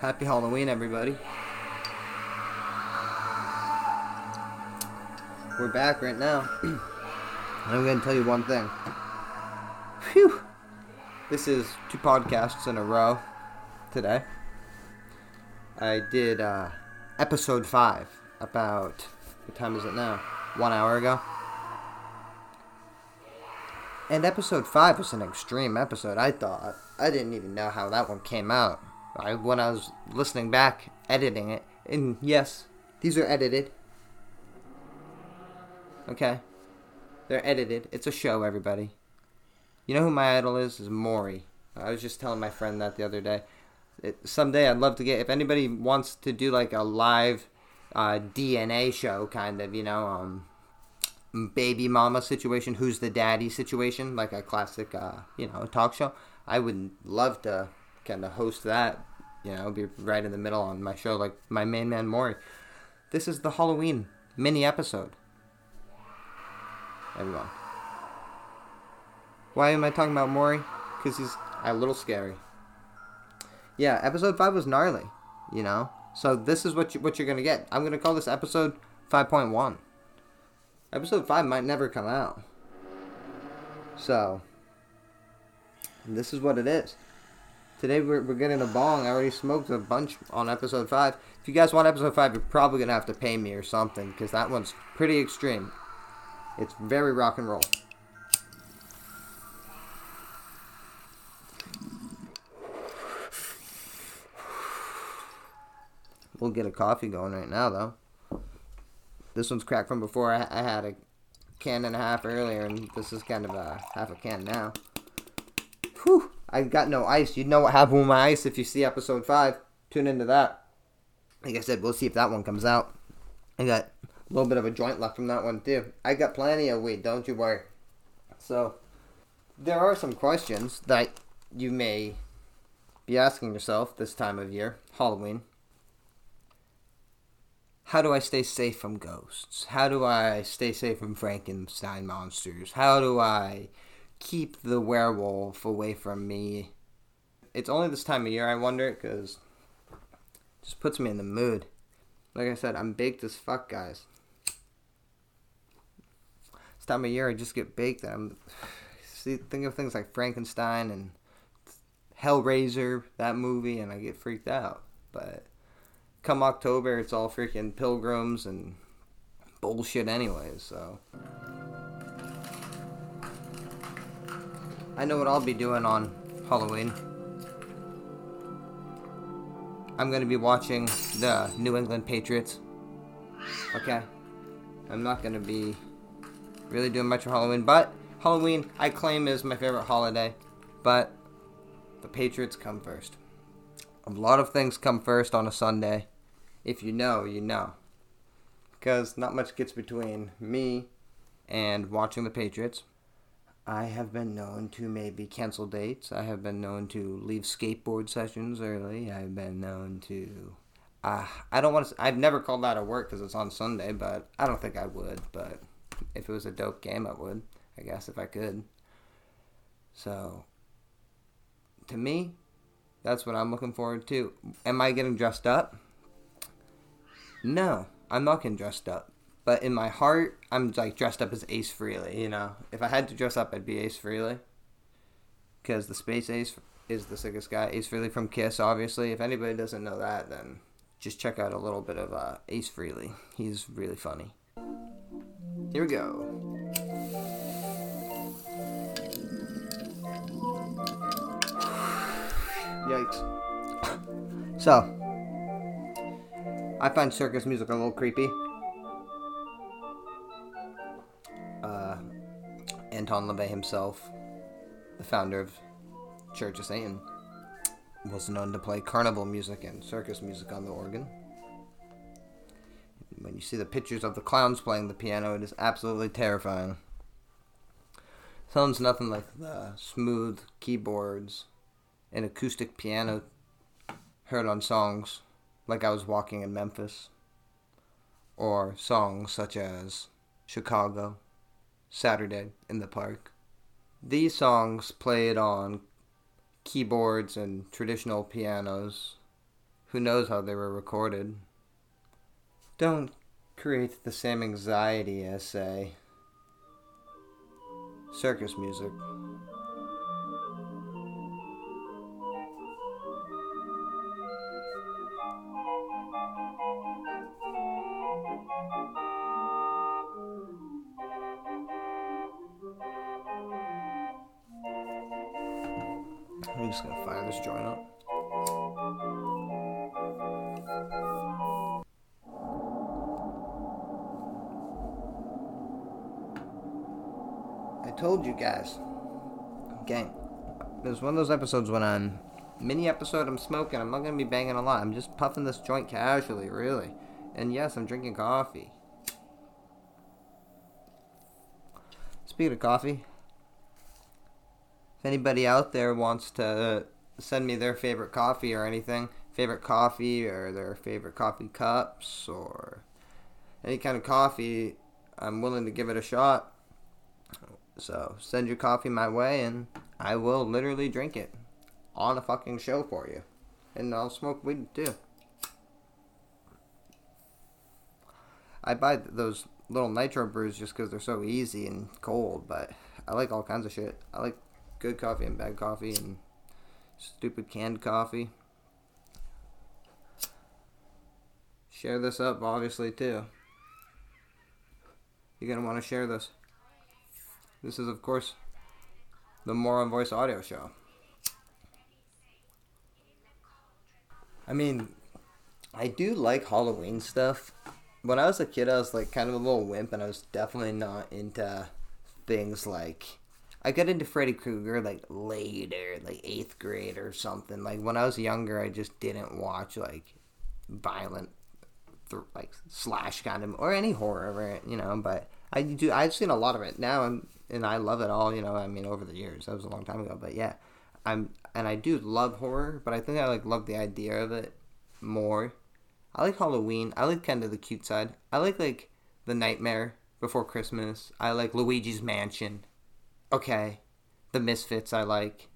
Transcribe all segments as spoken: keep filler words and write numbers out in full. Happy Halloween, everybody. We're back right now. And I'm going to tell you one thing. Phew. This is two podcasts in a row today. I did uh, episode five about, what time is it now? One hour ago. And episode five was an extreme episode, I thought. I didn't even know how that one came out. I, when I was listening back, editing it, and yes, these are edited. Okay. They're edited. It's a show, everybody. You know who my idol is? Is Maury. I was just telling my friend that the other day. It, someday I'd love to get, if anybody wants to do like a live uh, D N A show, kind of, you know, um, baby mama situation, who's the daddy situation, like a classic, uh, you know, talk show. I would love to kind of host that, you know, be right in the middle on my show, like my main man Maury. This is the Halloween mini episode. Everyone. Why am I talking about Maury? Because he's a little scary. Yeah, episode five was gnarly, you know? So this is what, you, what you're going to get. I'm going to call this episode five point one. Episode five might never come out. So, this is what it is. Today we're, we're getting a bong. I already smoked a bunch on episode five. If you guys want episode five, you're probably going to have to pay me or something, because that one's pretty extreme. It's very rock and roll. We'll get a coffee going right now, though. This one's cracked from before. I, I had a can and a half earlier, and this is kind of a half a can now. Whew! I got no ice. You'd know what happened with my ice if you see episode five. Tune into that. Like I said, we'll see if that one comes out. I got a little bit of a joint left from that one, too. I got plenty of weed, don't you worry. So, there are some questions that you may be asking yourself this time of year, Halloween. How do I stay safe from ghosts? How do I stay safe from Frankenstein monsters? How do I keep the werewolf away from me? It's only this time of year I wonder, because it just puts me in the mood. Like I said, I'm baked as fuck, guys. This time of year I just get baked. I'm, see, think of things like Frankenstein and Hellraiser, that movie, and I get freaked out. But come October, it's all freaking pilgrims and bullshit anyways, so. I know what I'll be doing on Halloween. I'm going to be watching the New England Patriots. Okay? I'm not going to be really doing much for Halloween, but Halloween, I claim, is my favorite holiday, but the Patriots come first. A lot of things come first on a Sunday. If you know, you know. Because not much gets between me and watching the Patriots. I have been known to maybe cancel dates. I have been known to leave skateboard sessions early. I've been known to... Uh, I don't want to... I've never called out of work because it's on Sunday, but I don't think I would. But if it was a dope game, I would. I guess if I could. So, to me, that's what I'm looking forward to. Am I getting dressed up? No, I'm not getting dressed up. But in my heart, I'm like dressed up as Ace Frehley, you know. If I had to dress up, I'd be Ace Frehley. Because the Space Ace is the sickest guy. Ace Frehley from Kiss, obviously. If anybody doesn't know that, then just check out a little bit of uh, Ace Frehley. He's really funny. Here we go. Yikes. So, I find circus music a little creepy. Uh, Anton LaVey himself, the founder of Church of Satan, was known to play carnival music and circus music on the organ. When you see the pictures of the clowns playing the piano, it is absolutely terrifying. Sounds nothing like the smooth keyboards an acoustic piano heard on songs like I Was Walking in Memphis, or songs such as Chicago, Saturday in the Park. These songs played on keyboards and traditional pianos Who knows how they were recorded? Don't create the same anxiety essay. Circus music. I'm just gonna fire this joint up. I told you guys. Gang. There's one of those episodes when I'm mini episode I'm smoking. I'm not gonna be banging a lot. I'm just puffing this joint casually, really. And yes, I'm drinking coffee. Speaking of coffee, if anybody out there wants to send me their favorite coffee or anything, favorite coffee or their favorite coffee cups or any kind of coffee, I'm willing to give it a shot. So send your coffee my way and I will literally drink it on a fucking show for you. And I'll smoke weed too. I buy those little nitro brews just because they're so easy and cold, but I like all kinds of shit. I like good coffee and bad coffee and stupid canned coffee. Share this up, obviously, too. You're going to want to share this. This is, of course, the More On Voice Audio Show. I mean, I do like Halloween stuff. When I was a kid, I was, like, kind of a little wimp, and I was definitely not into things like... I got into Freddy Krueger, like, later, like, eighth grade or something. Like, when I was younger, I just didn't watch, like, violent, th- like, slash kind of, or any horror, you know, but I do, I've seen a lot of it now, and, and I love it all, you know, I mean, over the years. That was a long time ago, but yeah. I'm, and I do love horror, but I think I, like, love the idea of it more. I like Halloween. I like kind of the cute side. I like, like, The Nightmare Before Christmas. I like Luigi's Mansion. Okay, The Misfits I like.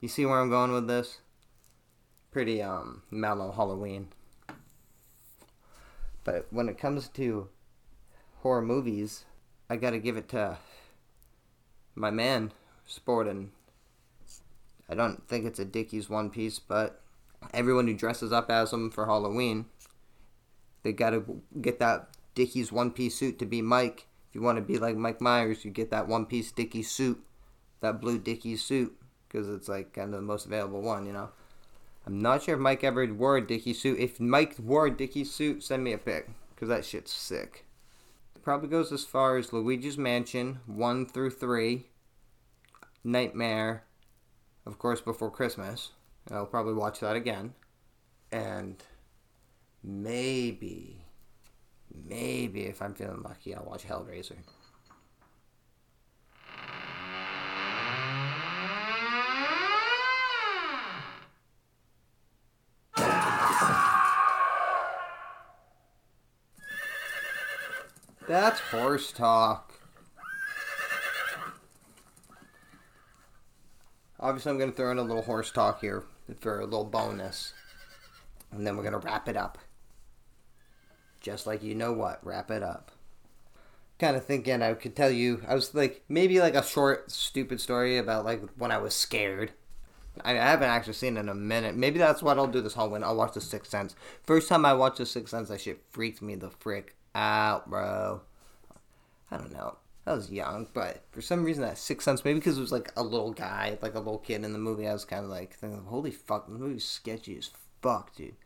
You see where I'm going with this? Pretty, um, mellow Halloween. But when it comes to horror movies, I gotta give it to my man, Sportin'. I don't think it's a Dickies one piece, but everyone who dresses up as him for Halloween, they gotta get that Dickies one piece suit to be Mike. You want to be like Mike Myers, you get that one piece Dickies suit, that blue Dickies suit, because it's like kind of the most available one, you know. I'm not sure if Mike ever wore a Dickies suit. If Mike wore a Dickies suit, send me a pic, because that shit's sick. It probably goes as far as Luigi's Mansion one through three, Nightmare, of course, Before Christmas. I'll probably watch that again. And maybe. Maybe, if I'm feeling lucky, I'll watch Hellraiser. That's horse talk. Obviously, I'm going to throw in a little horse talk here for a little bonus. And then we're going to wrap it up. Just like you know what, wrap it up. Kind of thinking I could tell you, I was like, maybe like a short, stupid story about like when I was scared. I, I haven't actually seen it in a minute. Maybe that's what I'll do this Halloween. I'll watch The Sixth Sense. First time I watched The Sixth Sense, that shit freaked me the frick out, bro. I don't know. I was young, but for some reason that Sixth Sense, maybe because it was like a little guy, like a little kid in the movie, I was kind of like thinking, holy fuck, the movie's sketchy as fuck, dude.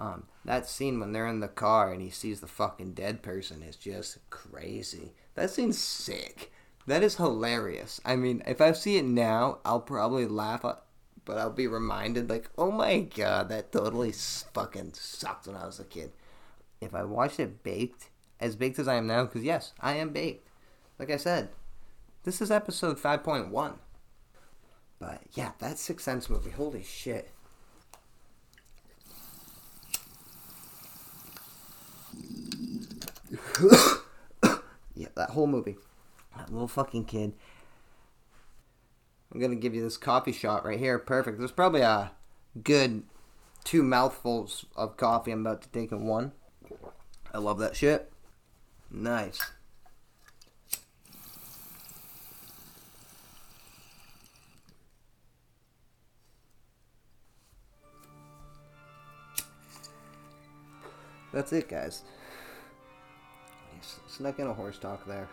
Um, that scene when they're in the car and he sees the fucking dead person is just crazy. That scene's sick. That is hilarious. I mean, if I see it now, I'll probably laugh, but I'll be reminded, like, oh my god, that totally fucking sucked when I was a kid. If I watched it baked, as baked as I am now, because yes, I am baked. Like I said, this is episode five point one. But yeah, that Sixth Sense movie, holy shit. Yeah, that whole movie. That little fucking kid. I'm gonna give you this coffee shot right here. Perfect. There's probably a good two mouthfuls of coffee I'm about to take in one. I love that shit. Nice. That's it, guys. Snuck in a horse talk there.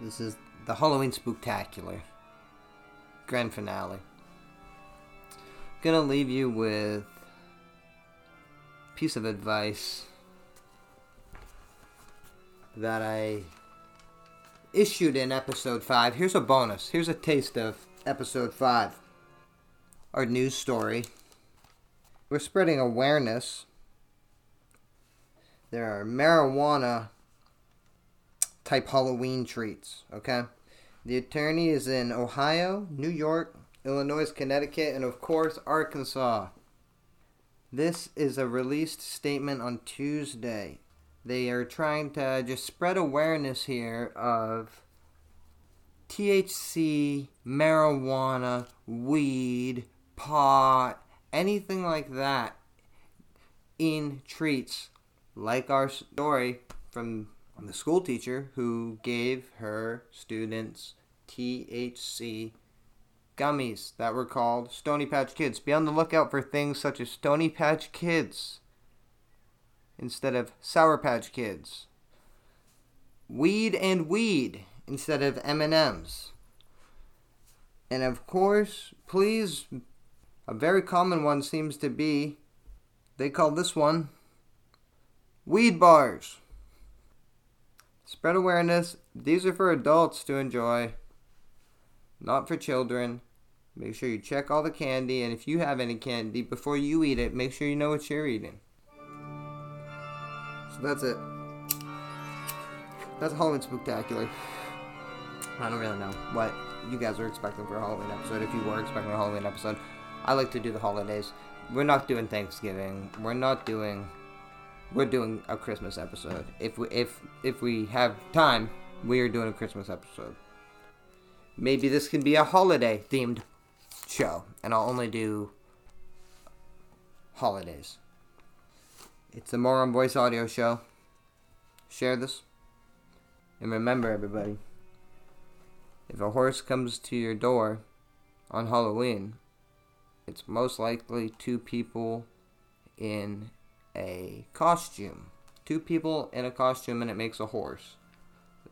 This is the Holloween Spooktacular. Grand finale. I'm gonna leave you with a piece of advice that I issued in episode five. Here's a bonus. Here's a taste of episode five. Our news story. We're spreading awareness. There are marijuana-type Halloween treats, okay? The attorney is in Ohio, New York, Illinois, Connecticut, and, of course, Arkansas. This is a released statement on Tuesday. They are trying to just spread awareness here of T H C, marijuana, weed, pot, anything like that in treats, like our story from the school teacher who gave her students T H C gummies that were called Stony Patch Kids. Be on the lookout for things such as Stony Patch Kids instead of Sour Patch Kids. Weed and weed instead of M and M's. And of course, please... A very common one seems to be, they call this one, weed bars. Spread awareness. These are for adults to enjoy, not for children. Make sure you check all the candy, and if you have any candy, before you eat it, make sure you know what you're eating. So that's it. That's Halloween Spooktacular. I don't really know what you guys were expecting for a Halloween episode, if you were expecting a Halloween episode. I like to do the holidays. We're not doing Thanksgiving. We're not doing... We're doing a Christmas episode. If we if if we have time, we are doing a Christmas episode. Maybe this can be a holiday-themed show, and I'll only do holidays. It's the More On Voice Audio Show. Share this. And remember, everybody, if a horse comes to your door on Halloween... It's most likely two people in a costume. Two people in a costume, and it makes a horse.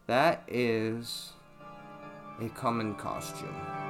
That is a common costume.